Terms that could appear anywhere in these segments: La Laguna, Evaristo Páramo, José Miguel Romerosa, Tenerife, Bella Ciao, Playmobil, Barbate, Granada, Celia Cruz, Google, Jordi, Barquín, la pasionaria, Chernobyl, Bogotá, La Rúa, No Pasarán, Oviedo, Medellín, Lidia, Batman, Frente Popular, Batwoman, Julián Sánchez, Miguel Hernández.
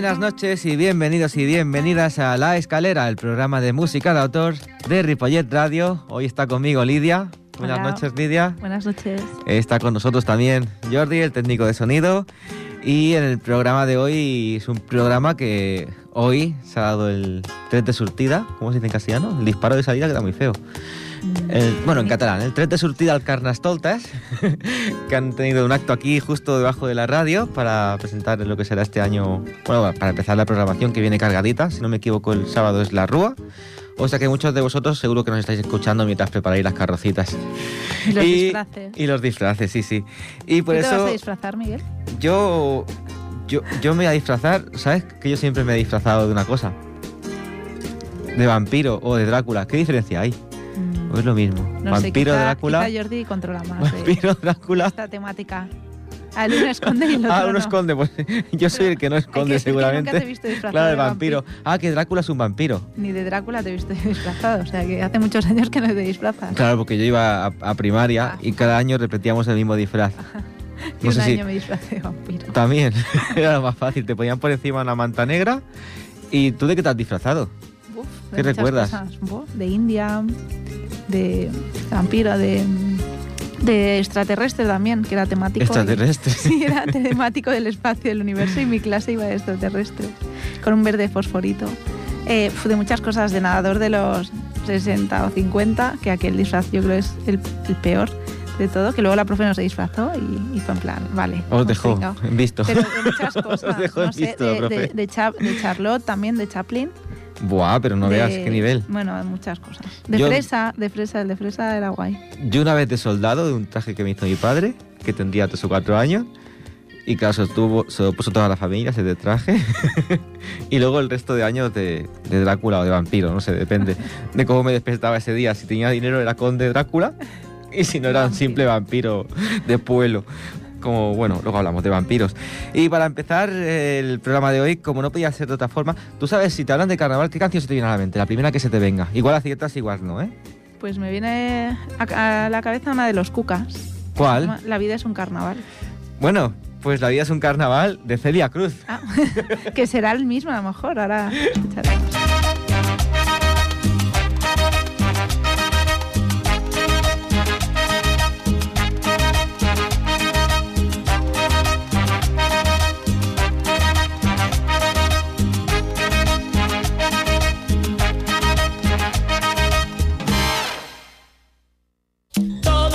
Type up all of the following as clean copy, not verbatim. Buenas noches y bienvenidos y bienvenidas a La Escalera, el programa de música de autor de Ripollet Radio. Hoy está conmigo Lidia. Buenas noches, Lidia. Buenas noches. Está con nosotros también Jordi, el técnico de sonido. Y en el programa de hoy es un programa que hoy se ha dado el tret de surtida, ¿cómo se dice en castellano? El disparo de salida queda muy feo. En catalán, el tret de surtida al Carnastoltas, que han tenido un acto aquí justo debajo de la radio para presentar lo que será este año, bueno, para empezar la programación que viene cargadita, si no me equivoco el sábado es La Rúa. O sea que muchos de vosotros seguro que nos estáis escuchando mientras preparáis las carrocitas. Y los disfraces. Y los disfraces, sí. Y por eso, ¿te vas a disfrazar, Miguel? Yo me voy a disfrazar, ¿sabes? Que yo siempre me he disfrazado de una cosa. De vampiro o de Drácula. ¿Qué diferencia hay? ¿O es lo mismo? No vampiro, sé, quizá, Drácula. Quizá Jordi controla más. Vampiro, Drácula. Esta temática. Al uno esconde y el otro uno no esconde, pues yo soy el que no esconde. Seguramente. Que nunca te he visto disfrazado. Claro, de vampiro. Que Drácula es un vampiro. Ni de Drácula te he visto disfrazado, o sea que hace muchos años que no te disfrazas. Claro, porque yo iba a primaria y cada año repetíamos el mismo disfraz. Yo no un año me disfrazé de vampiro. También, era lo más fácil, te ponían por encima una manta negra. ¿Y tú de qué te has disfrazado? Uf, ¿qué recuerdas? Cosas. De India, de vampiro, de extraterrestre también, que era temático. ¿Extraterrestre? Sí, era temático del espacio, del universo, y mi clase iba de extraterrestres, con un verde fosforito. De muchas cosas, de nadador de los 60 o 50, que aquel disfraz yo creo es el peor de todo, que luego la profe nos disfrazó y fue en plan, vale. Os dejó visto. Pero de muchas cosas. Os dejó visto, profe. De Charlotte también, de Chaplin. Buah, pero no veas qué nivel. Bueno, muchas cosas. El de fresa era guay. Yo una vez de soldado, de un traje que me hizo mi padre, que tendría 3 o 4 años, y claro, se lo puso toda la familia ese traje, y luego el resto de años de Drácula o de vampiro, no sé, depende de cómo me despertaba ese día. Si tenía dinero era conde Drácula, y si no era un simple vampiro de pueblo. Como, bueno, luego hablamos de vampiros. Y para empezar el programa de hoy, como no podía ser de otra forma, tú sabes, si te hablan de carnaval, ¿qué canción se te viene a la mente? La primera que se te venga. Igual aciertas, igual no, ¿eh? Pues me viene a la cabeza una de los Cucas. ¿Cuál? La vida es un carnaval. Bueno, pues La vida es un carnaval de Celia Cruz. Que será el mismo a lo mejor, ahora escucharemos. Todo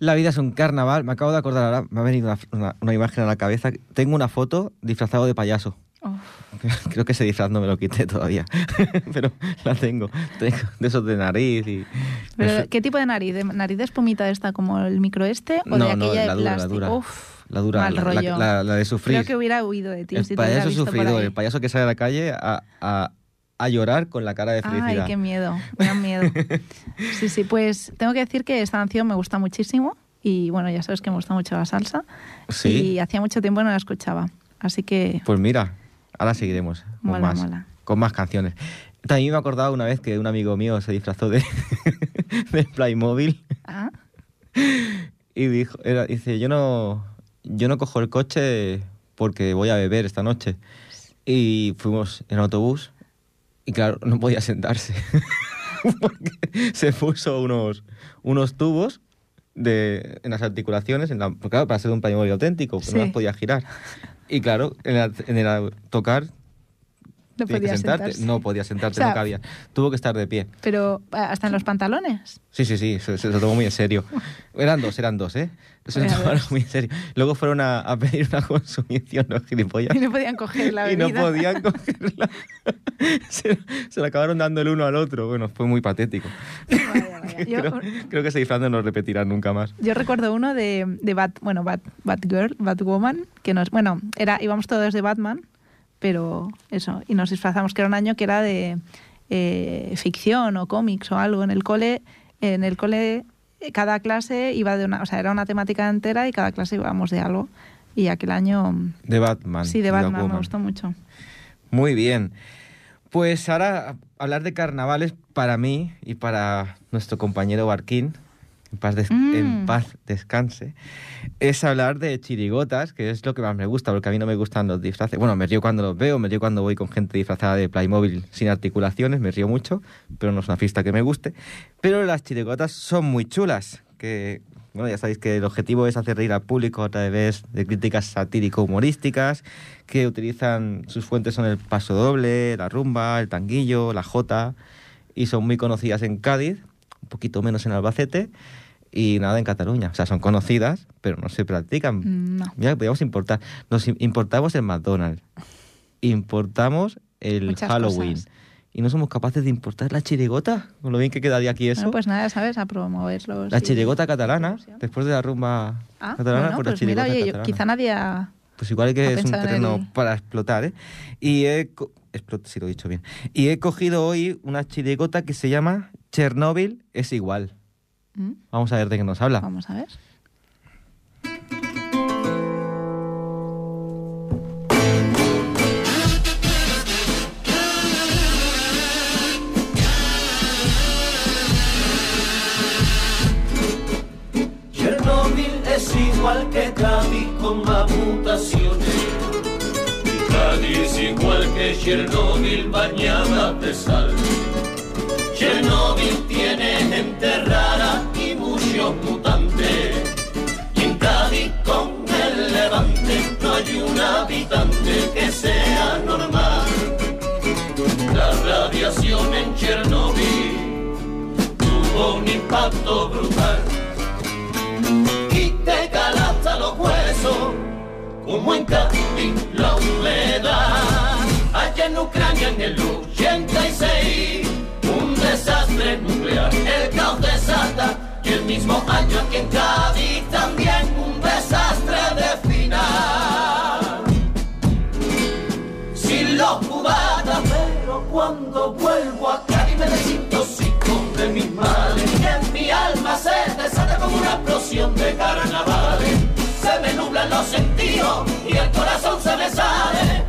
La vida es un carnaval. Me acabo de acordar ahora, me ha venido una imagen a la cabeza. Tengo una foto disfrazado de payaso. Oh. Creo que ese disfraz no me lo quité todavía, pero la tengo. Tengo de esos de nariz y... ¿Pero qué tipo de nariz? ¿De nariz de espumita esta como el micro este? ¿O no, de aquella no, la de dura, plástico? La dura, mal rollo. La de sufrir. Creo que hubiera huido de ti. El si payaso sufridor, el payaso que sale a la calle a llorar con la cara de felicidad. Ay, qué miedo, me da miedo. Sí, sí, pues tengo que decir que esta canción me gusta muchísimo y bueno, ya sabes que me gusta mucho la salsa. ¿Sí? Y hacía mucho tiempo no la escuchaba, así que... Pues mira, ahora seguiremos con, mola, más, mola, con más canciones. También me he acordado una vez que un amigo mío se disfrazó de Playmobil. ¿Ah? Y dijo, dice, yo no cojo el coche porque voy a beber esta noche. Y fuimos en autobús. Y claro, no podía sentarse, porque se puso unos tubos en las articulaciones, claro, para hacer un Playmobil auténtico, sí, que no las podía girar. Y claro, en el tocar, no podía sentarte. No podía sentarte, o sea, no cabía. Tuvo que estar de pie. ¿Pero hasta en los pantalones? Sí, se lo tomó muy en serio. Eran dos, ¿eh? Se lo tomaron muy en serio. Luego fueron a pedir una consumición los gilipollas. Y no podían coger la bebida. Se la acabaron dando el uno al otro. Bueno, fue muy patético. Vaya. Creo que ese disfraz no lo repetirán nunca más. Yo recuerdo uno de Batgirl, Batwoman, que nos... Bueno, íbamos todos de Batman, pero eso, y nos disfrazamos, que era un año que era de ficción o cómics o algo. En el cole cada clase iba de una, o sea, era una temática entera y cada clase íbamos de algo. Y aquel año... De Batman. Sí, de Batman, me gustó mucho. Muy bien. Pues ahora hablar de carnavales para mí y para nuestro compañero Barquín, en paz descanse, es hablar de chirigotas, que es lo que más me gusta, porque a mí no me gustan los disfraces. Bueno, me río cuando los veo, me río cuando voy con gente disfrazada de Playmobil sin articulaciones, me río mucho, pero no es una fiesta que me guste. Pero las chirigotas son muy chulas, que... Bueno, ya sabéis que el objetivo es hacer reír al público a través de críticas satírico-humorísticas que utilizan, sus fuentes son el pasodoble, la rumba, el tanguillo, la jota, y son muy conocidas en Cádiz, un poquito menos en Albacete y nada en Cataluña. O sea, son conocidas, pero no se practican. No. Mira, podríamos importar. Nos importamos el McDonald's, importamos el muchas Halloween cosas. ¿Y no somos capaces de importar la chirigota? Con lo bien que quedaría aquí eso. Bueno, pues nada, ¿sabes? A promoverlo. La chirigota catalana, después de la rumba catalana, por la chirigota catalana. Quizá nadie ha... Pues igual que es un terreno para explotar, ¿eh? Y si lo he dicho bien. Y he cogido hoy una chirigota que se llama Chernobyl es igual. ¿Mm? Vamos a ver de qué nos habla. Vamos a ver. Igual que Cádiz con más mutaciones, y Cádiz igual que Chernobyl bañada de sal. Chernobyl tiene gente rara y muchos mutantes, y en Cádiz con el levante no hay un habitante que sea normal. La radiación en Chernobyl tuvo un impacto brutal. Te cala hasta los huesos, como en Cádiz la humedad. Allá en Ucrania en el 86, un desastre nuclear, el caos desata. Y el mismo año aquí en Cádiz también un desastre de final. Sin los cubatas, pero cuando vuelvo a Cádiz me desintoxico de mis males. En mi alma se desata como una explosión de carnavales. Se me nublan los sentidos y el corazón se me sale.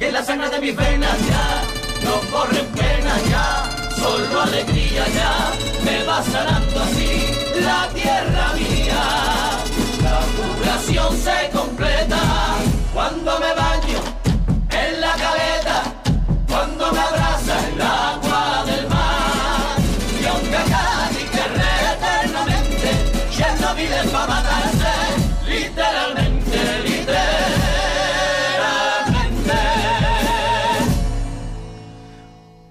Y en la sangre de mis venas ya no corren penas ya, solo alegría ya. Me va sanando así la tierra mía. La población se completa cuando me baño en la caleta, cuando me abraza el agua del mar. Y aunque Cádiz querré eternamente, Chernobyl es para matarse, literalmente, literalmente.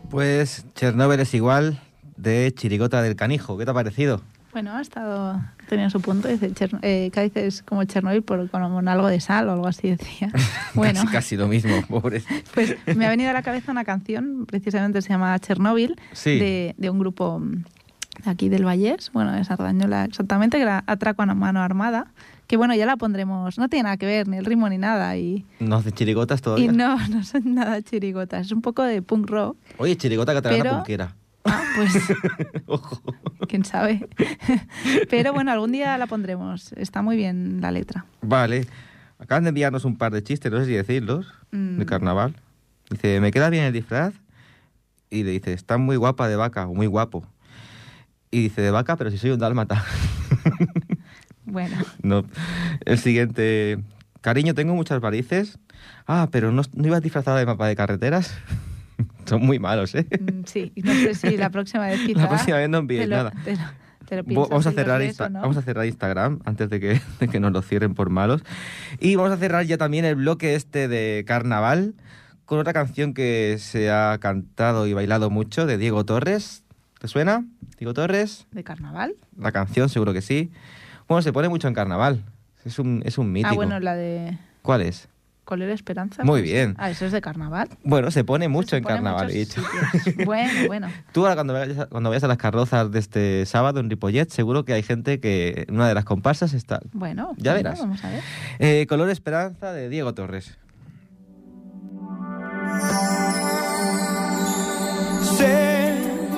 Pues Chernobyl es igual, de Chirigota del Canijo. ¿Qué te ha parecido? Bueno, ha estado, tenía su punto, dice Cáceres como Chernobyl, pero con algo de sal o algo así decía. Bueno, casi lo mismo, pobre. Pues me ha venido a la cabeza una canción, precisamente se llama Chernobyl, sí, de un grupo aquí del Vallés, bueno, de Sardañola exactamente, que era Atraco a Mano Armada, que bueno, ya la pondremos, no tiene nada que ver, ni el ritmo ni nada. Y no hace chirigotas todavía. Y no, no son nada chirigotas, es un poco de punk rock. Oye, chirigota catalana pero... punquera. Ah, pues... Ojo. ¿Quién sabe? Pero bueno, algún día la pondremos. Está muy bien la letra. Vale. Acaban de enviarnos un par de chistes, no sé si decirlos, de carnaval. Dice, ¿me queda bien el disfraz? Y le dice, está muy guapa de vaca, o muy guapo. Y dice, de vaca, pero si soy un dálmata. Bueno. No. El siguiente. Cariño, tengo muchas varices. Ah, pero ¿no ibas disfrazada de mapa de carreteras? Son muy malos, ¿eh? Sí, no sé si la próxima vez quizá... La próxima vez no envíes nada. Te lo piensas, vamos a cerrar ¿no? Vamos a cerrar Instagram antes de que nos lo cierren por malos. Y vamos a cerrar ya también el bloque este de carnaval con otra canción que se ha cantado y bailado mucho, de Diego Torres. ¿Te suena, Diego Torres? ¿De carnaval? La canción, seguro que sí. Bueno, se pone mucho en carnaval. Es un mítico. Ah, bueno, la de... ¿Cuál es? Color Esperanza. Muy bien. Ah, ¿eso es de carnaval? Bueno, se pone mucho en carnaval. Bueno. Tú ahora cuando vayas a las carrozas de este sábado en Ripollet, seguro que hay gente que en una de las comparsas está... Bueno, ya verás. Vamos a ver. Color Esperanza de Diego Torres. Sé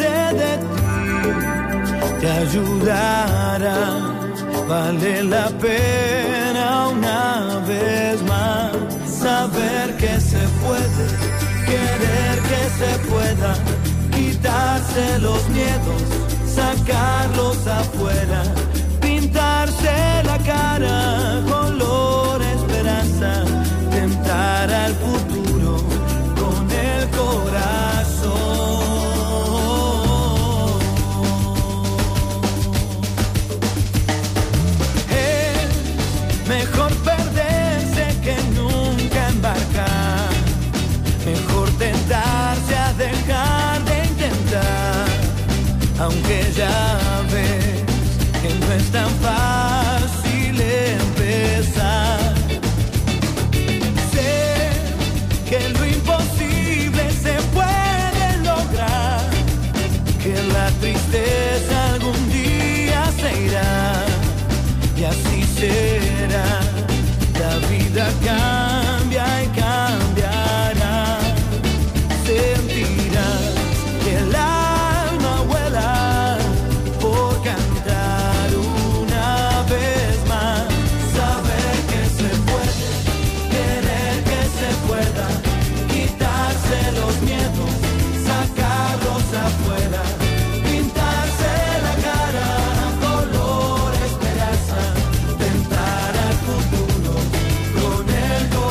de ti, te ayudará, vale la pena una vez más. Saber que se puede, querer que se pueda, quitarse los miedos, sacarlos afuera, pintarse la cara, color esperanza, tentar al futuro con el corazón. Es mejor perderse que nunca embarcar, mejor tentarse a dejar de intentar, aunque ya ves que no es tan fácil empezar. Sé que lo imposible se puede lograr, que la tristeza algún día se irá, y así será, la vida cambia y cambiará, sentirás que el alma vuela por cantar una vez más. Saber que se puede, querer que se pueda, quitarse los miedos, sacarlos afuera, pintarse la cara, color esperanza, tentar al futuro. Con el corazón.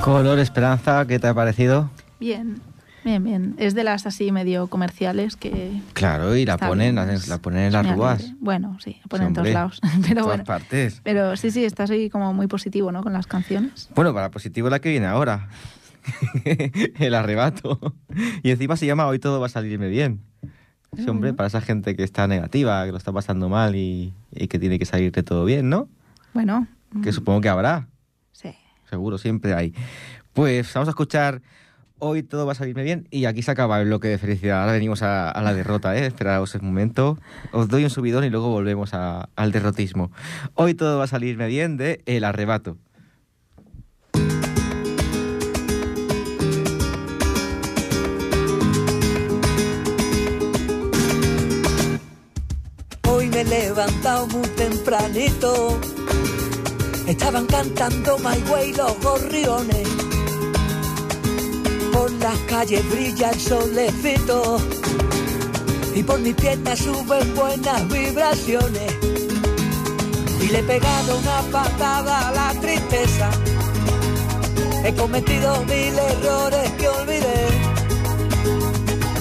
Color Esperanza, ¿qué te ha parecido? Bien, bien, bien. Es de las así medio comerciales que... Claro, y la ponen en las rúas. Bueno, sí, la ponen en todos lados. Pero en todas partes. Pero sí, estás ahí como muy positivo, ¿no? Con las canciones. Bueno, para positivo es la que viene ahora. El arrebato. Y encima se llama Hoy todo va a salirme bien. Sí, hombre, para esa gente que está negativa, que lo está pasando mal y que tiene que salirte todo bien, ¿no? Bueno. Que supongo que habrá. Sí. Seguro, siempre hay. Pues vamos a escuchar Hoy todo va a salirme bien y aquí se acaba el bloque de felicidad. Ahora venimos a la derrota, ¿eh? Esperaos un momento. Os doy un subidón y luego volvemos al derrotismo. Hoy todo va a salirme bien de El Arrebato. Me he levantado muy tempranito, estaban cantando My Way los gorriones, por las calles brilla el solecito y por mis piernas suben buenas vibraciones, y le he pegado una patada a la tristeza, he cometido 1000 errores que olvidé.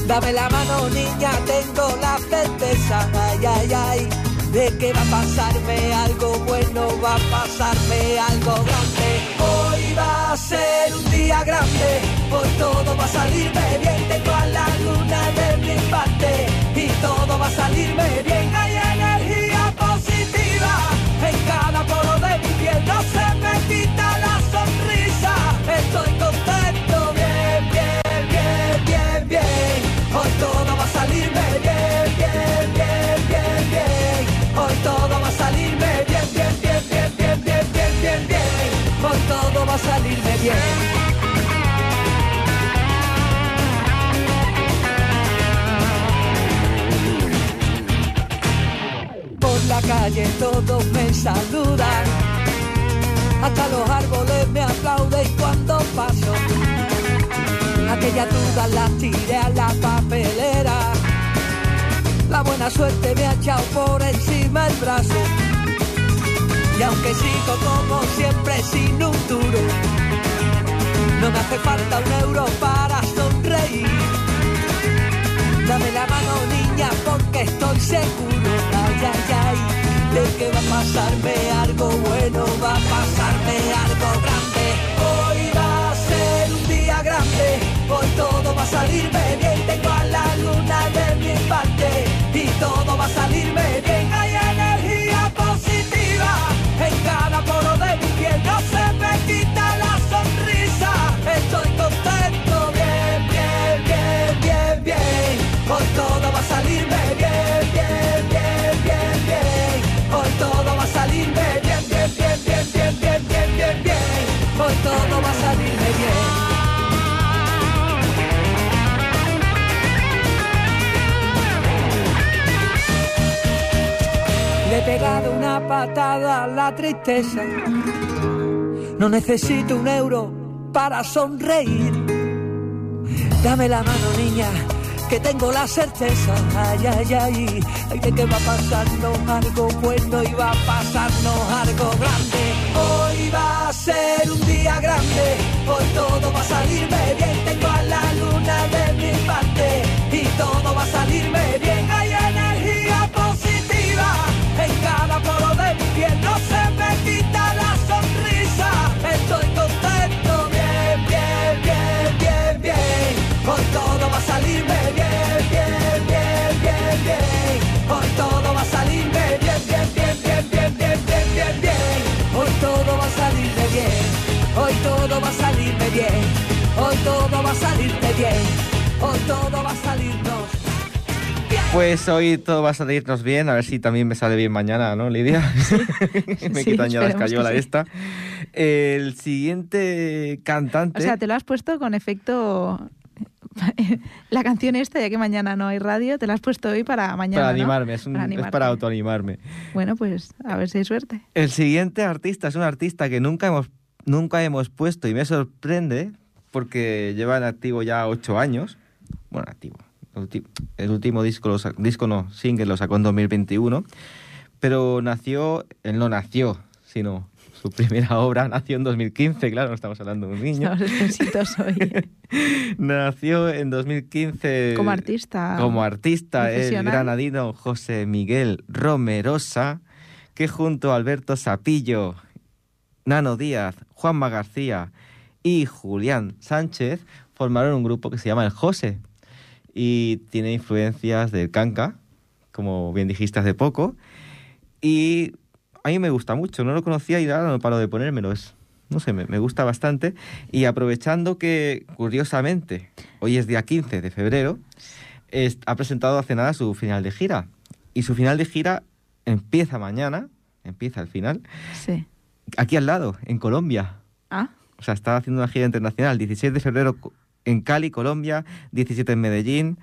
Dame la mano, niña, tengo la certeza, ay, ay, ay, de que va a pasarme algo bueno, va a pasarme algo grande. Hoy va a ser un día grande, hoy todo va a salirme bien, tengo a la luna de mi parte, y todo va a salirme bien, hay energía positiva, en cada poro de mi piel no se me quita la sonrisa, estoy contento, bien, bien, bien, bien, bien. Hoy todo va a salirme bien, bien, bien, bien, bien. Hoy todo va a salirme bien, bien, bien, bien, bien, bien, bien, bien, bien. Hoy todo va a salirme bien. Por la calle todos me saludan, hasta los árboles me aplauden cuando paso. Aquellas dudas las tiré a la papelera, la buena suerte me ha echado por encima el brazo, y aunque sigo como siempre sin un duro, no me hace falta un euro para sonreír. Dame la mano, niña, porque estoy seguro, ay, ay, ay, de que va a pasarme algo bueno, va a pasarme algo grande. Hoy va a ser un día grande, hoy todo va a salirme bien, tengo a la luna de mi parte, y todo va a salirme bien, hay energía positiva, en cada poro de mi piel no se me quita la sonrisa, estoy contento, bien, bien, bien, bien, bien, hoy todo va a salirme bien, bien, bien, bien, bien, hoy todo va a salirme bien, bien, bien, bien, bien, bien, bien, bien, bien, hoy todo va a salirme bien. Le he pegado una patada a la tristeza, no necesito un euro para sonreír. Dame la mano, niña, que tengo la certeza, ay, ay, ay, ay, de que va a pasarnos algo bueno y va a pasarnos algo grande. Hoy va a ser un día grande, hoy todo va a salirme bien, tengo a la luna de mi parte, y todo va a salirme bien, hay energía positiva, en cada poro de mi piel no se me quita la sonrisa, estoy contento, bien, bien, bien, bien, bien, hoy todo va a salirme bien, bien, bien, bien, bien, hoy todo va a salirme bien, bien, bien, bien, bien, bien, bien, bien, bien, hoy todo va a salirme bien, hoy todo va a salirme bien, hoy todo va a salirme bien, hoy todo va a salirnos. Pues hoy todo va a salirnos bien, a ver si también me sale bien mañana, ¿no, Lidia? Sí. Me quitan ya la escayola esta. El siguiente cantante... O sea, te lo has puesto con efecto... La canción esta, ya que mañana no hay radio, te la has puesto hoy para mañana, para animarme, ¿no? Es para autoanimarme. Bueno, pues a ver si hay suerte. El siguiente artista es un artista que nunca hemos puesto y me sorprende porque lleva en activo ya 8 años. Bueno, activo. El último single lo sacó en 2021, pero nació, él no nació, sino Su primera obra, nació en 2015, claro, no estamos hablando de un niño. Nació en 2015... Como artista. Como artista, el granadino José Miguel Romerosa, que junto a Alberto Sapillo, Nano Díaz, Juanma García y Julián Sánchez formaron un grupo que se llama El José y tiene influencias del Kanka, como bien dijiste hace poco, y a mí me gusta mucho, no lo conocía y ahora no paro de ponérmelo, es, no sé, me gusta bastante. Y aprovechando que, curiosamente, hoy es día 15 de febrero, ha presentado hace nada su final de gira, y su final de gira empieza mañana, empieza el final, sí, aquí al lado, en Colombia. Ah. O sea, está haciendo una gira internacional, 16 de febrero en Cali, Colombia, 17 en Medellín,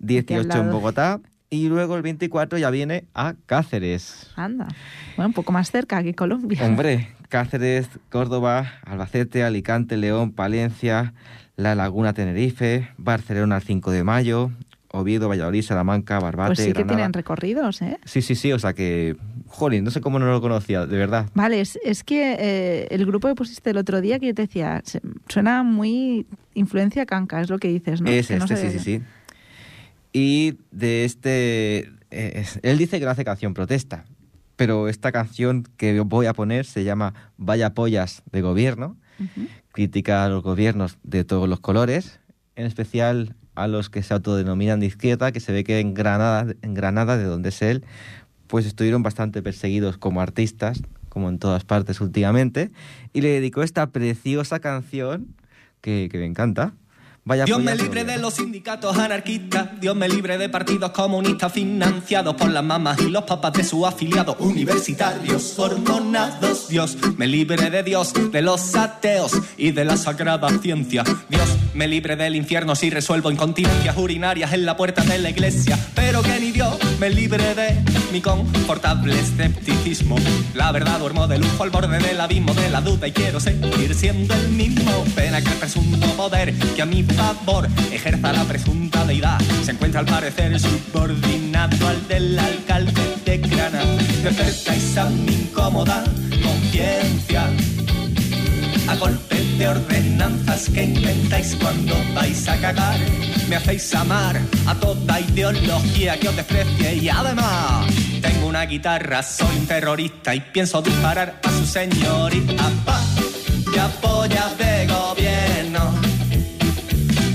18 en Bogotá, y luego el 24 ya viene a Cáceres. Anda, bueno, un poco más cerca que Colombia. Hombre, Cáceres, Córdoba, Albacete, Alicante, León, Palencia, La Laguna, Tenerife, Barcelona el 5 de mayo, Oviedo, Valladolid, Salamanca, Barbate, pues sí Granada. Que tienen recorridos, ¿eh? Sí, sí, sí, o sea que... Jolín, no sé cómo no lo conocía, de verdad. Vale, es que el grupo que pusiste el otro día que yo te decía, suena muy influencia Kanka, es lo que dices, ¿no? Es que no sé... sí. Y de este... él dice que no hace canción protesta, pero esta canción que voy a poner se llama Vaya Pollas de Gobierno, critica a los gobiernos de todos los colores, en especial a los que se autodenominan de izquierda, que se ve que en Granada, de donde es él, pues estuvieron bastante perseguidos como artistas, como en todas partes últimamente, y le dedicó esta preciosa canción que me encanta. Vaya Dios me libre de los sindicatos anarquistas, Dios me libre de partidos comunistas financiados por las mamás y los papás de sus afiliados universitarios hormonados. Dios me libre de Dios, de los ateos y de la sagrada ciencia. Dios me libre del infierno si resuelvo incontinencias urinarias en la puerta de la iglesia. Pero que ni Dios me libre de mi confortable escepticismo. La verdad duermo de lujo al borde del abismo de la duda y quiero seguir siendo el mismo. Pena que el presunto poder que a mí favor, ejerza la presunta deidad, se encuentra al parecer subordinado al del alcalde de Granada. Despertáis a mi incómoda conciencia a golpes de ordenanzas que inventáis cuando vais a cagar. Me hacéis amar a toda ideología que os desprecie y además tengo una guitarra, soy un terrorista y pienso disparar a su señorita. Vaya pollas de gobierno,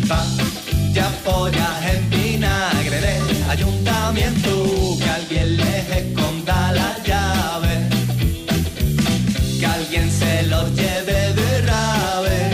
vaya pollas en vinagre de ayuntamiento, que alguien les esconda la llave, que alguien se los lleve de rave.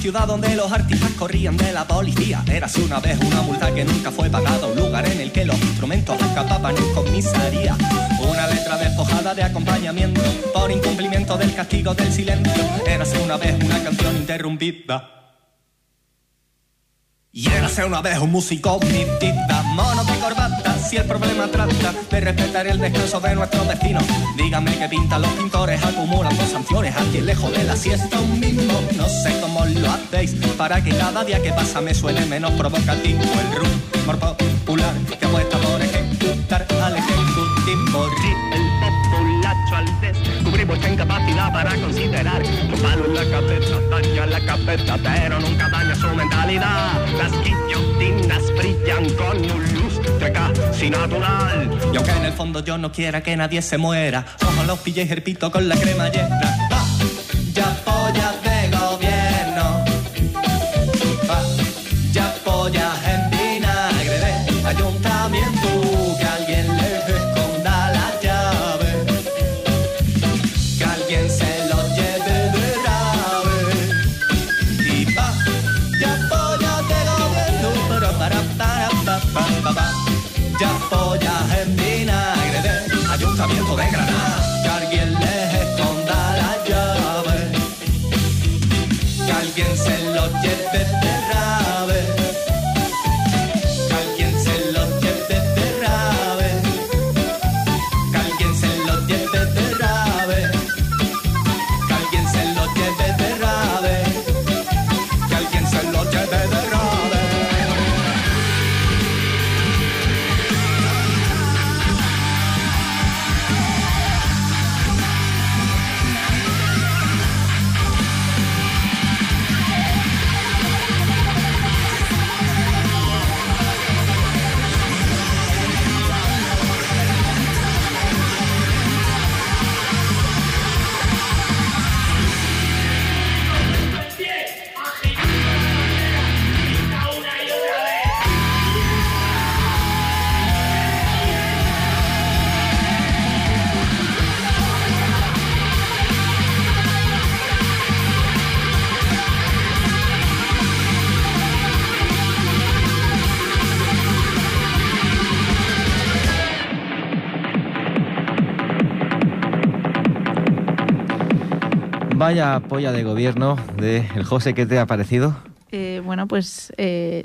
Ciudad donde los artistas corrían de la policía. Érase una vez una multa que nunca fue pagada, un lugar en el que los instrumentos escapaban en comisaría. Una letra despojada de acompañamiento por incumplimiento del castigo del silencio. Érase una vez una canción interrumpida. Y érase una vez un músico mitita, mono de corbata, si el problema trata de respetar el descanso de nuestros vecinos. Díganme que pintan los pintores, acumulan dos sanciones, a quien lejos de la siesta un mismo. No sé cómo lo hacéis, para que cada día que pasa me suene menos provocativo el rumor popular que apuesta por ejecutar al ejecutivo. El populacho al descubrir vuestra incapacidad para considerar. Un palo en la cabeza daña la cabeza, pero nunca daña su mentalidad. Las guillotinas brillan con un lustre casi natural. Y aunque en el fondo yo no quiera que nadie se muera, ojalá os pilléis el pito con la cremallera. Vaya pollas de gobierno, vaya pollas en vinagre de ayuntamiento, que alguien les esconda la llave, que alguien se los lleve de rave. Y vaya pollas de gobierno, pero para vaya pollas en vinagre de ayuntamiento de Granada, que alguien les esconda la llave, Vaya polla de gobierno de El José, ¿qué te ha parecido? Bueno, pues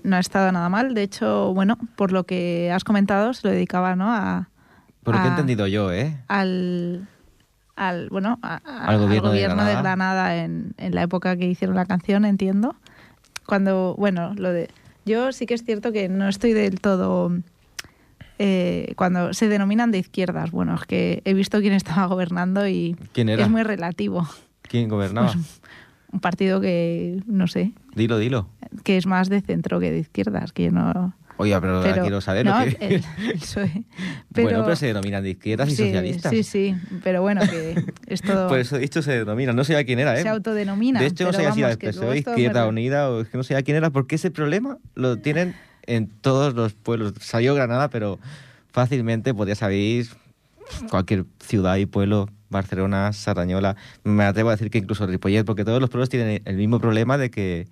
no ha estado nada mal. De hecho, bueno, por lo que has comentado, se lo dedicaba, ¿no? Por lo que he entendido yo, ¿eh? Al gobierno de Granada en la época que hicieron la canción, entiendo. Cuando, bueno, lo de... Yo sí que es cierto que no estoy del todo... cuando se denominan de izquierdas, bueno, es que he visto quién estaba gobernando y ¿quién era? Es muy relativo. ¿Quién gobernaba? Pues un partido que, no sé... Dilo. Que es más de centro que de izquierdas, que yo no... Oye, pero quiero saber no, lo que... Pero se denominan de izquierdas y socialistas. Sí, pero bueno, que es todo... Por eso he dicho se denominan, no sé a quién era, ¿eh? Se autodenominan. De hecho, no sé si era PSOE, Izquierda Unida, o es que no sé a quién era, porque ese problema lo tienen en todos los pueblos. Salió Granada, pero fácilmente podías salir cualquier ciudad y pueblo, Barcelona, Sardañola, me atrevo a decir que incluso Ripollet, porque todos los pueblos tienen el mismo problema de que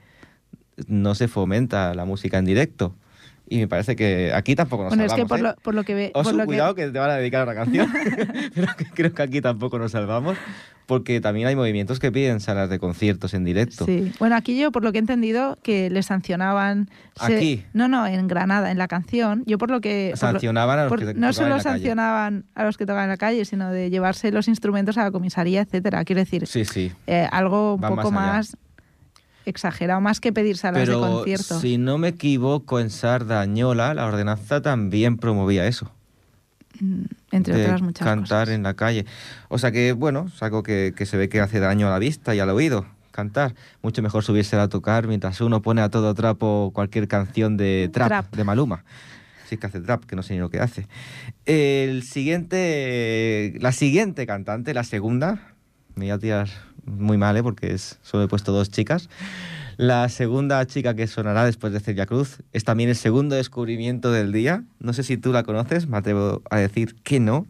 no se fomenta la música en directo. Y me parece que aquí tampoco nos salvamos. Bueno, es que por lo que ve... cuidado que te van a dedicar a una canción. Pero creo que aquí tampoco nos salvamos, porque también hay movimientos que piden salas de conciertos en directo. Sí. Bueno, aquí yo, por lo que he entendido, que les sancionaban... ¿Aquí? No, en Granada, en la canción. Yo por lo que... Sancionaban a los que tocaban en la calle. No solo sancionaban a los que tocaban en la calle, sino de llevarse los instrumentos a la comisaría, etcétera. Quiero decir, sí. Algo un poco más... exagerado, más que pedir salas de concierto. Pero si no me equivoco, en Sardañola la ordenanza también promovía eso. Entre otras muchas cosas. Cantar en la calle. O sea que, bueno, es algo que se ve que hace daño a la vista y al oído, cantar. Mucho mejor subirse a tocar mientras uno pone a todo trapo cualquier canción de trap. De Maluma. Sí, que hace trap, que no sé ni lo que hace. La siguiente cantante, la segunda, me voy a tirar... muy mal, porque solo he puesto 2 chicas. La segunda chica que sonará después de Celia Cruz es también el segundo descubrimiento del día. No sé si tú la conoces, me atrevo a decir que no,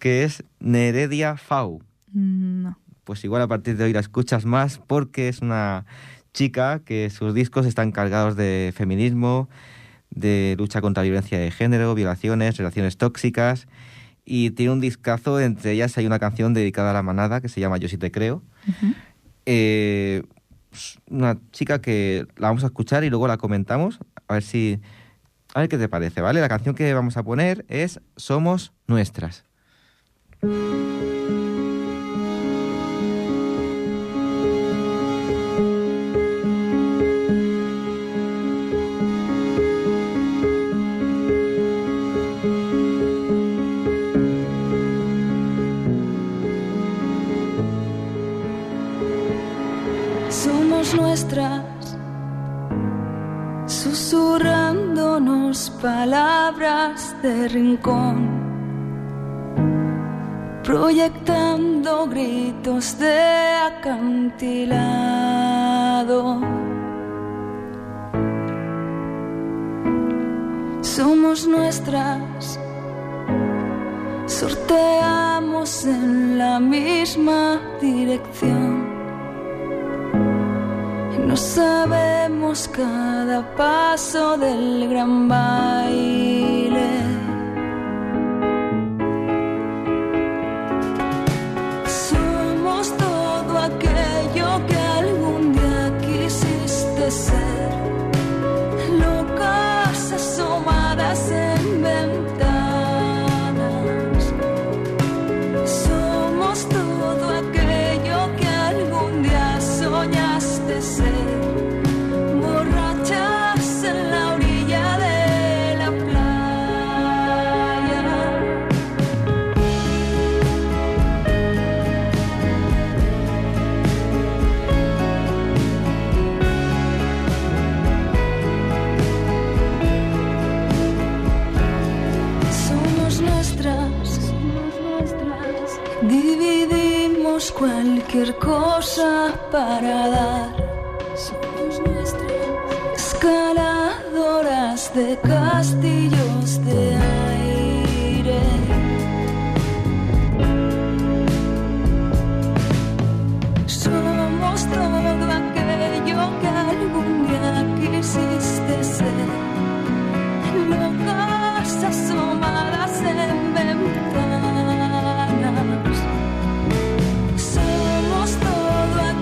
que es Nereida Fau. No. Pues igual a partir de hoy la escuchas más, porque es una chica que sus discos están cargados de feminismo, de lucha contra la violencia de género, violaciones, relaciones tóxicas... Y tiene un discazo, entre ellas hay una canción dedicada a la manada que se llama Yo sí te creo. Uh-huh. Una chica que la vamos a escuchar y luego la comentamos, a ver qué te parece, ¿vale? La canción que vamos a poner es Somos Nuestras. Nuestras, susurrándonos palabras de rincón, proyectando gritos de acantilado. Somos nuestras, sorteamos en la misma dirección. No sabemos cada paso del gran baile. Somos todo aquello que algún día quisiste ser. Locas asomadas en ventanas. Somos todo aquello que algún día soñaste ser. Cualquier cosa para dar. Somos nuestras, escaladoras de castillos de aire. Somos todo aquello que algún día quisiste ser. Locas asomadas en ventanas. Todo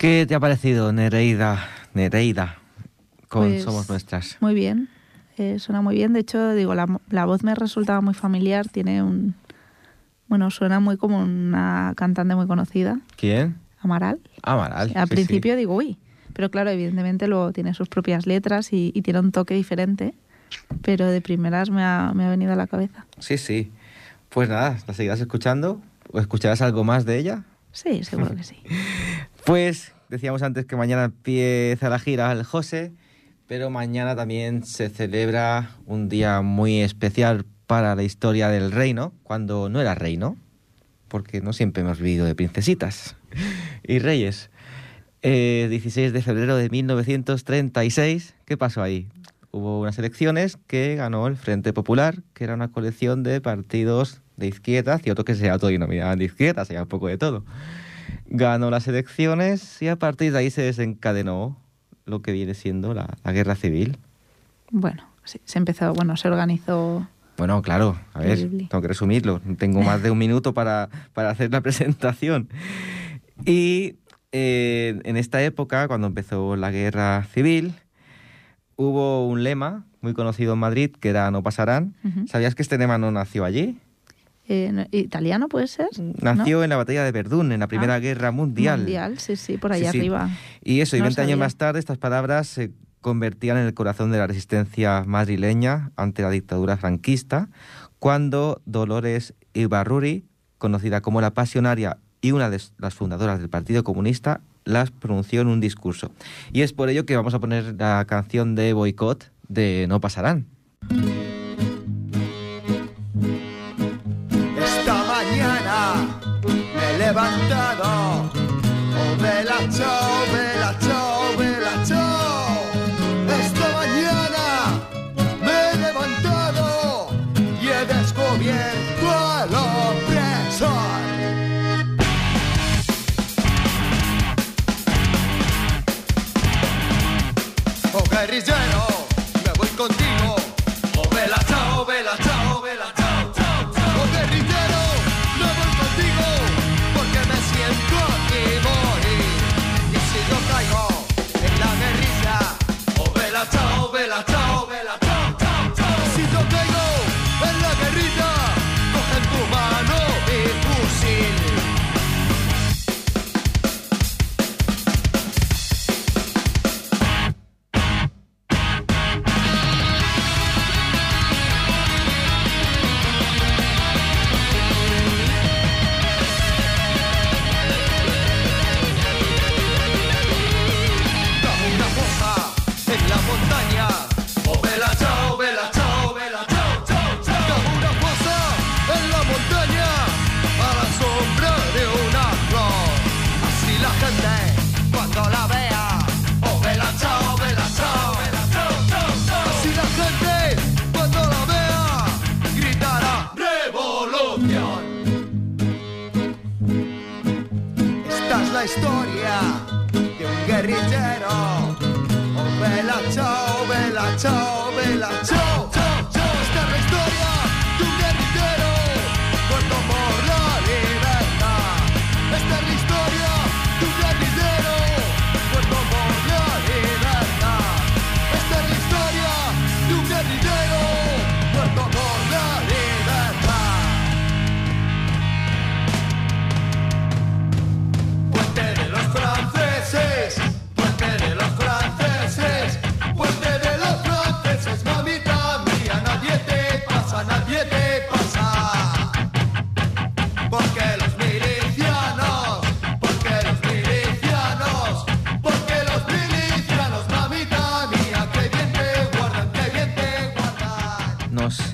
¿Qué te ha parecido, Nereida, con pues, Somos Nuestras? Muy bien, suena muy bien. De hecho, digo, la voz me resultaba muy familiar. Tiene un... Bueno, suena muy como una cantante muy conocida. ¿Quién? Amaral. Amaral, al principio digo, uy. Pero claro, evidentemente luego tiene sus propias letras y tiene un toque diferente. Pero de primeras me ha venido a la cabeza. Sí, sí. Pues nada, ¿la seguirás escuchando? ¿O escucharás algo más de ella? Sí, seguro que sí. Pues decíamos antes que mañana empieza la gira El José, pero mañana también se celebra un día muy especial para la historia del reino, cuando no era reino, porque no siempre hemos vivido de princesitas y reyes. 16 de febrero de 1936, ¿qué pasó ahí? Hubo unas elecciones que ganó el Frente Popular, que era una colección de partidos de izquierda, cierto que se autodenominaban de izquierda, se llama un poco de todo. Ganó las elecciones y a partir de ahí se desencadenó lo que viene siendo la guerra civil. Bueno, sí, se organizó... Bueno, claro, a ver, tengo que resumirlo. Tengo más de un minuto para hacer la presentación. Y en esta época, cuando empezó la guerra civil... Hubo un lema muy conocido en Madrid, que era No Pasarán. Uh-huh. ¿Sabías que este lema no nació allí? ¿Italiano puede ser? Nació, ¿no?, en la batalla de Verdún, en la Primera Guerra Mundial. Mundial, sí, sí, por allá arriba. Y eso, y 20 años más tarde, estas palabras se convertían en el corazón de la resistencia madrileña ante la dictadura franquista, cuando Dolores Ibarruri, conocida como la Pasionaria y una de las fundadoras del Partido Comunista, las pronunció en un discurso. Y es por ello que vamos a poner la canción de Boycott de No Pasarán. Esta mañana me he levantado, oh, me la chao. Esta mañana me he levantado y he descubierto al opresor. Oh, guerrillero, me voy contigo. Oh, vela, chao, vela, chao, vela, chao, chao, chao. Oh, guerrillero, me voy contigo, porque me siento aquí morir. Y si yo caigo en la guerrilla, oh, vela, chao, vela, chao, vela, chao, chao, chao. Si yo caigo en la guerrilla, coge en tu mano mi fusil.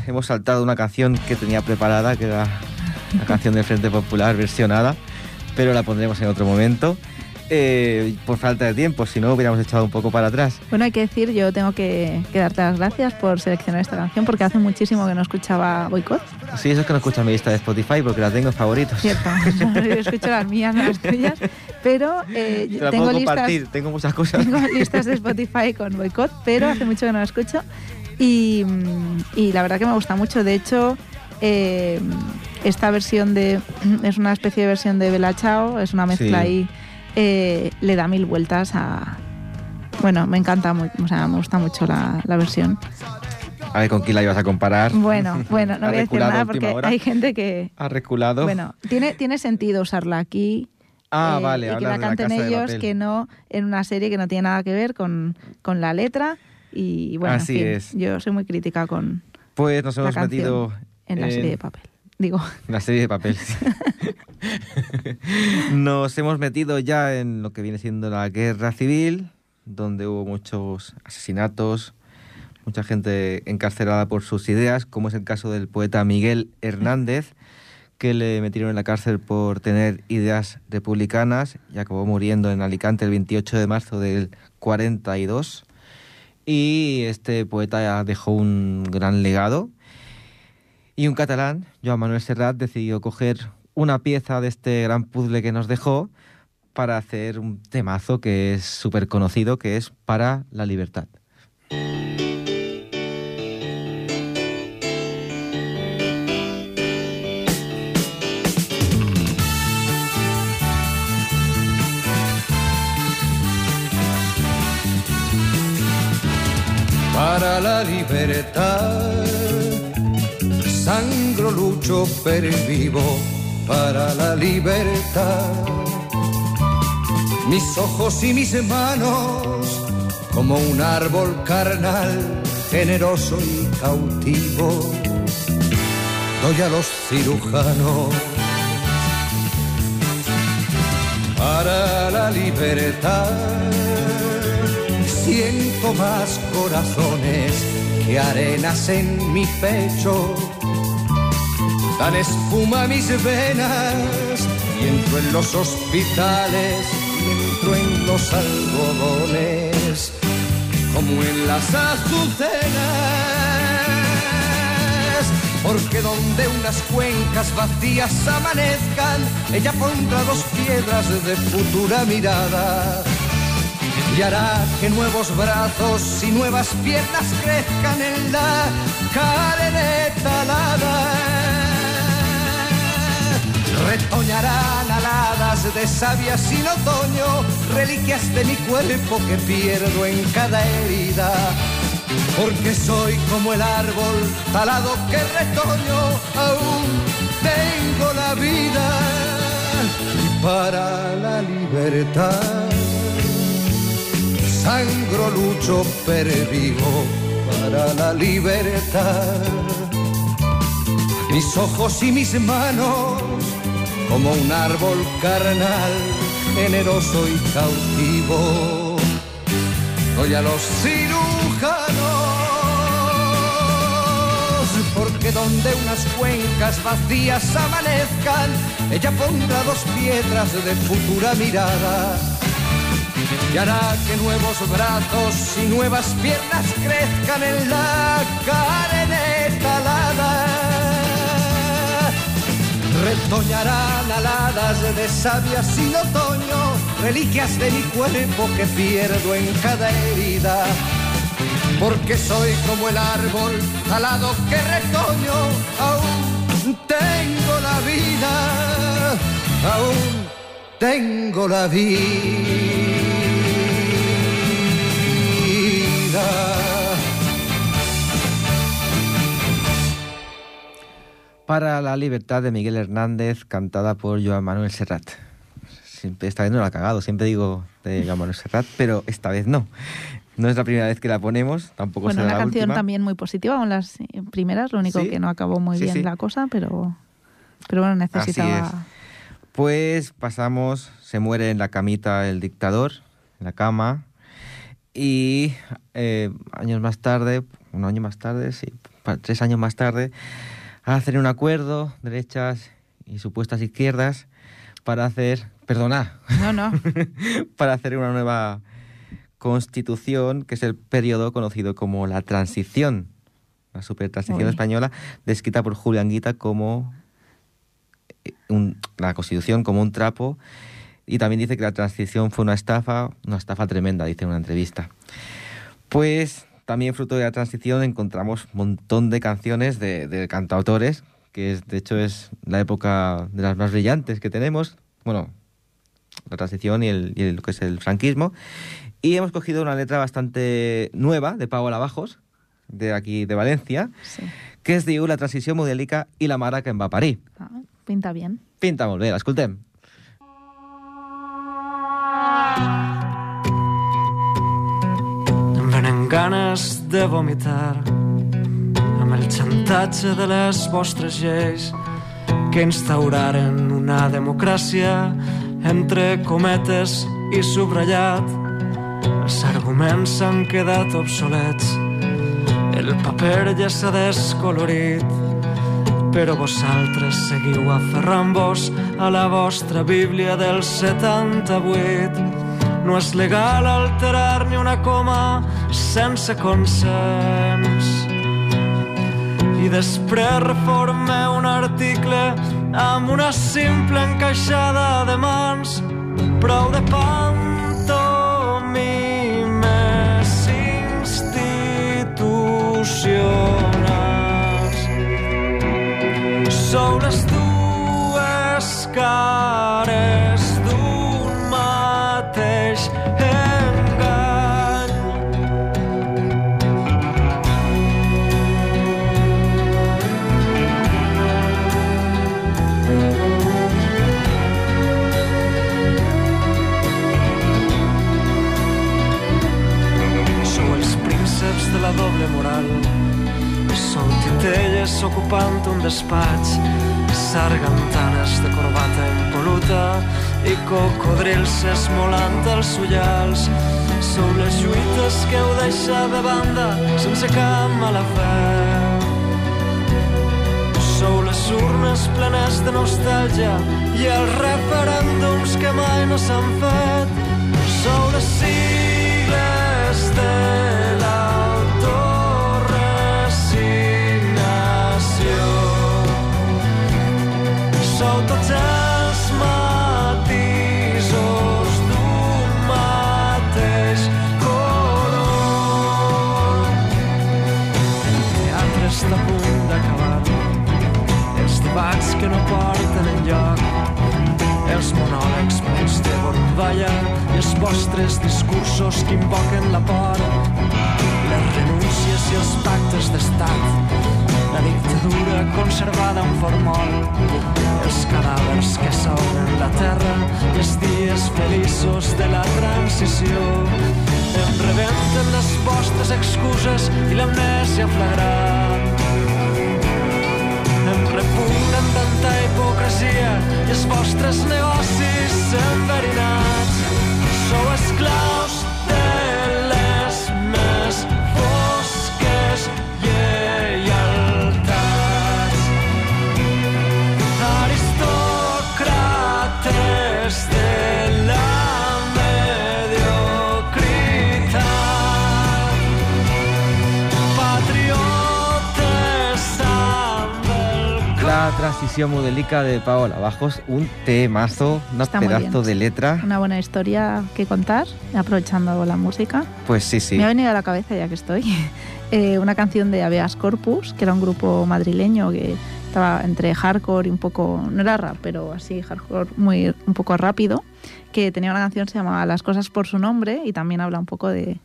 Hemos saltado una canción que tenía preparada, que era la canción del Frente Popular versionada, pero la pondremos en otro momento, por falta de tiempo, si no hubiéramos echado un poco para atrás. Bueno, hay que decir, yo tengo que darte las gracias por seleccionar esta canción, porque hace muchísimo que no escuchaba Boycott. Sí, eso es que no escuchas mi lista de Spotify, porque la tengo en favoritos. Cierto, yo escucho las mías, no las tuyas, pero tengo listas, tengo muchas cosas. Tengo listas de Spotify con Boycott, pero hace mucho que no la escucho. Y la verdad que me gusta mucho. De hecho, esta versión es una especie de versión de Bella Ciao, es una mezcla ahí le da mil vueltas a... Bueno, me encanta, o sea, me gusta mucho la versión. A ver, ¿con quién la ibas a comparar? Bueno, no voy a decir nada porque hay gente que... Ha reculado. Bueno, tiene sentido usarla aquí. Ah, vale, y que la canten ellos, que no en una serie que no tiene nada que ver con la letra. Y bueno, así en fin, es. Yo soy muy crítica con... Pues nos hemos metido en la serie de papel. Digo. La serie de papel, sí. Nos hemos metido ya en lo que viene siendo la guerra civil, donde hubo muchos asesinatos, mucha gente encarcelada por sus ideas, como es el caso del poeta Miguel Hernández, que le metieron en la cárcel por tener ideas republicanas y acabó muriendo en Alicante el 28 de marzo del 42. Y este poeta dejó un gran legado. Y un catalán, Joan Manuel Serrat, decidió coger una pieza de este gran puzzle que nos dejó para hacer un temazo que es súper conocido, que es Para la Libertad. Para la libertad sangro, lucho, pervivo para la libertad. Mis ojos y mis manos, como un árbol carnal, generoso y cautivo, doy a los cirujanos. Para la libertad, siento más corazones que arenas en mi pecho. Dan espuma a mis venas y entro en los hospitales y entro en los algodones como en las azucenas. Porque donde unas cuencas vacías amanezcan, ella pondrá dos piedras de futura mirada y hará que nuevos brazos y nuevas piernas crezcan en la carne talada. Retoñarán aladas de savia sin otoño, reliquias de mi cuerpo que pierdo en cada herida. Porque soy como el árbol talado que retoño, aún tengo la vida. Y para la libertad sangro, lucho, pervivo para la libertad. Mis ojos y mis manos, como un árbol carnal, generoso y cautivo, doy a los cirujanos. Porque donde unas cuencas vacías amanezcan, ella pondrá dos piedras de futura mirada y hará que nuevos brazos y nuevas piernas crezcan en la carne talada. Retoñarán aladas de savia sin otoño, reliquias de mi cuerpo que pierdo en cada herida. Porque soy como el árbol talado que retoño, aún tengo la vida, aún tengo la vida. Para la libertad de Miguel Hernández, cantada por Joan Manuel Serrat. Esta vez no la ha cagado, siempre digo de Joan Manuel Serrat, pero esta vez no. No es la primera vez que la ponemos, tampoco será la última. Bueno, una canción también muy positiva, con las primeras, lo único que no acabó muy bien la cosa, pero bueno, necesitaba... Así es. Pues pasamos, se muere en la camita el dictador, en la cama, y tres años más tarde... hacen un acuerdo, derechas y supuestas izquierdas, para hacer una nueva constitución, que es el periodo conocido como la transición, la supertransición española, descrita por Julián Guita como la Constitución como un trapo, y también dice que la transición fue una estafa tremenda, dice en una entrevista. Pues... también fruto de la transición encontramos un montón de canciones de cantautores, que de hecho es la época de las más brillantes que tenemos. Bueno, la transición y lo que es el franquismo. Y hemos cogido una letra bastante nueva de Paola Bajos, de aquí de Valencia, sí, que es diu La transició modèlica i la mare que em va parir. Ah, pinta bien. Pinta molt bé, l'escoltem. Em venen ganes de vomitar amb el xantatge de les vostres lleis que instauraren una democràcia entre cometes i subratllat. Els arguments s'han quedat obsolets, el paper ja s'ha descolorit, però vosaltres seguiu aferrant-vos a la vostra Bíblia del 78. No és legal alterar ni una coma sense consens. I després reformeu un article amb una simple encaixada de mans. Prou de pantomimes institucionals. Sou les dues cares d'un mateix de la doble moral. Són titelles ocupant un despatx, sargantanes de corbata impoluta i cocodrils esmolant els ullals. Sou les lluites que heu deixat de banda sense cap mala fe. Sou les urnes plenes de nostàlgia i els referèndums que mai no s'han fet. Sou les sigles de sou tots els matisos d'un mateix color. El teatre està a punt d'acabar, els debats que no porten enlloc, els monòlegs plens de borralla i els vostres discursos que invoquen la por, les renúncies i els pactes d'estat, la dictadura conservada en formol, els cadàvers que s'obren la terra, els dies feliços de la transició. Em rebenten les vostres excuses i l'amnèsia flagrant. Em repugnen tanta hipocresia i els vostres negocis enverinats. Sou esclaus de les més fosques lleials. De la mediocridad, patriotas amb el... La transición modélica de Paola Bajos, un temazo, un pedazo de letra. Una buena historia que contar, aprovechando la música. Pues sí, sí. Me ha venido a la cabeza, ya que estoy, una canción de Habeas Corpus, que era un grupo madrileño que... estaba entre hardcore y un poco, no era rap, pero así hardcore muy un poco rápido, que tenía una canción que se llamaba Las cosas por su nombre y también habla un poco de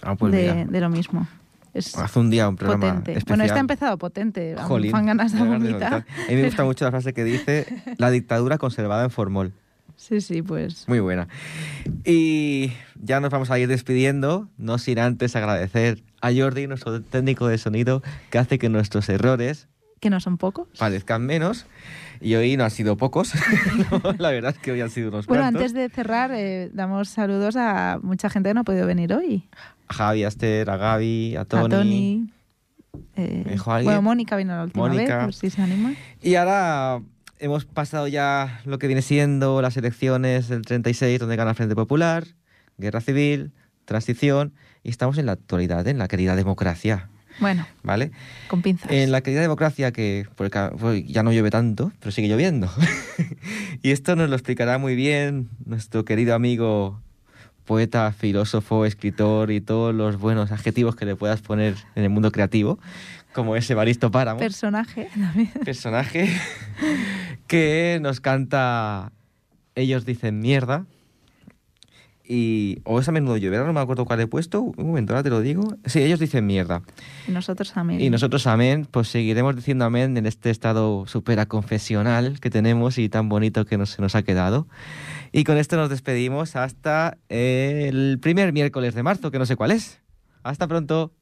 lo mismo. Es hace un día un programa potente. Especial. Bueno, este ha empezado potente, jolín, van ganas de vomitar. A mí me gusta mucho la frase que dice la dictadura conservada en formol. Sí, sí, pues. Muy buena. Y ya nos vamos a ir despidiendo, no sin antes agradecer a Jordi, nuestro técnico de sonido, que hace que nuestros errores... que no son pocos, parezcan menos, y hoy no han sido pocos. No, la verdad es que hoy han sido unos cuantos. Bueno, antes de cerrar, damos saludos a mucha gente que no ha podido venir hoy. A Javi, a Esther, a Gaby, a Tony. A Tony. Bueno, Mónica vino la última vez, por si se anima. Y ahora hemos pasado ya lo que viene siendo las elecciones del 36, donde gana el Frente Popular, Guerra Civil, Transición, y estamos en la actualidad, en la querida democracia. Bueno, ¿vale? Con pinzas. En la querida democracia, que pues, ya no llueve tanto, pero sigue lloviendo. Y esto nos lo explicará muy bien nuestro querido amigo, poeta, filósofo, escritor y todos los buenos adjetivos que le puedas poner en el mundo creativo, como ese Evaristo Páramo. Personaje también. Personaje que nos canta Ellos dicen mierda, y o es a menudo llover, no me acuerdo cuál he puesto, un momento, ahora te lo digo. Sí, ellos dicen mierda. Y nosotros amén. Y nosotros amén, pues seguiremos diciendo amén en este estado superaconfesional que tenemos y tan bonito que se nos ha quedado. Y con esto nos despedimos hasta el primer miércoles de marzo, que no sé cuál es. ¡Hasta pronto!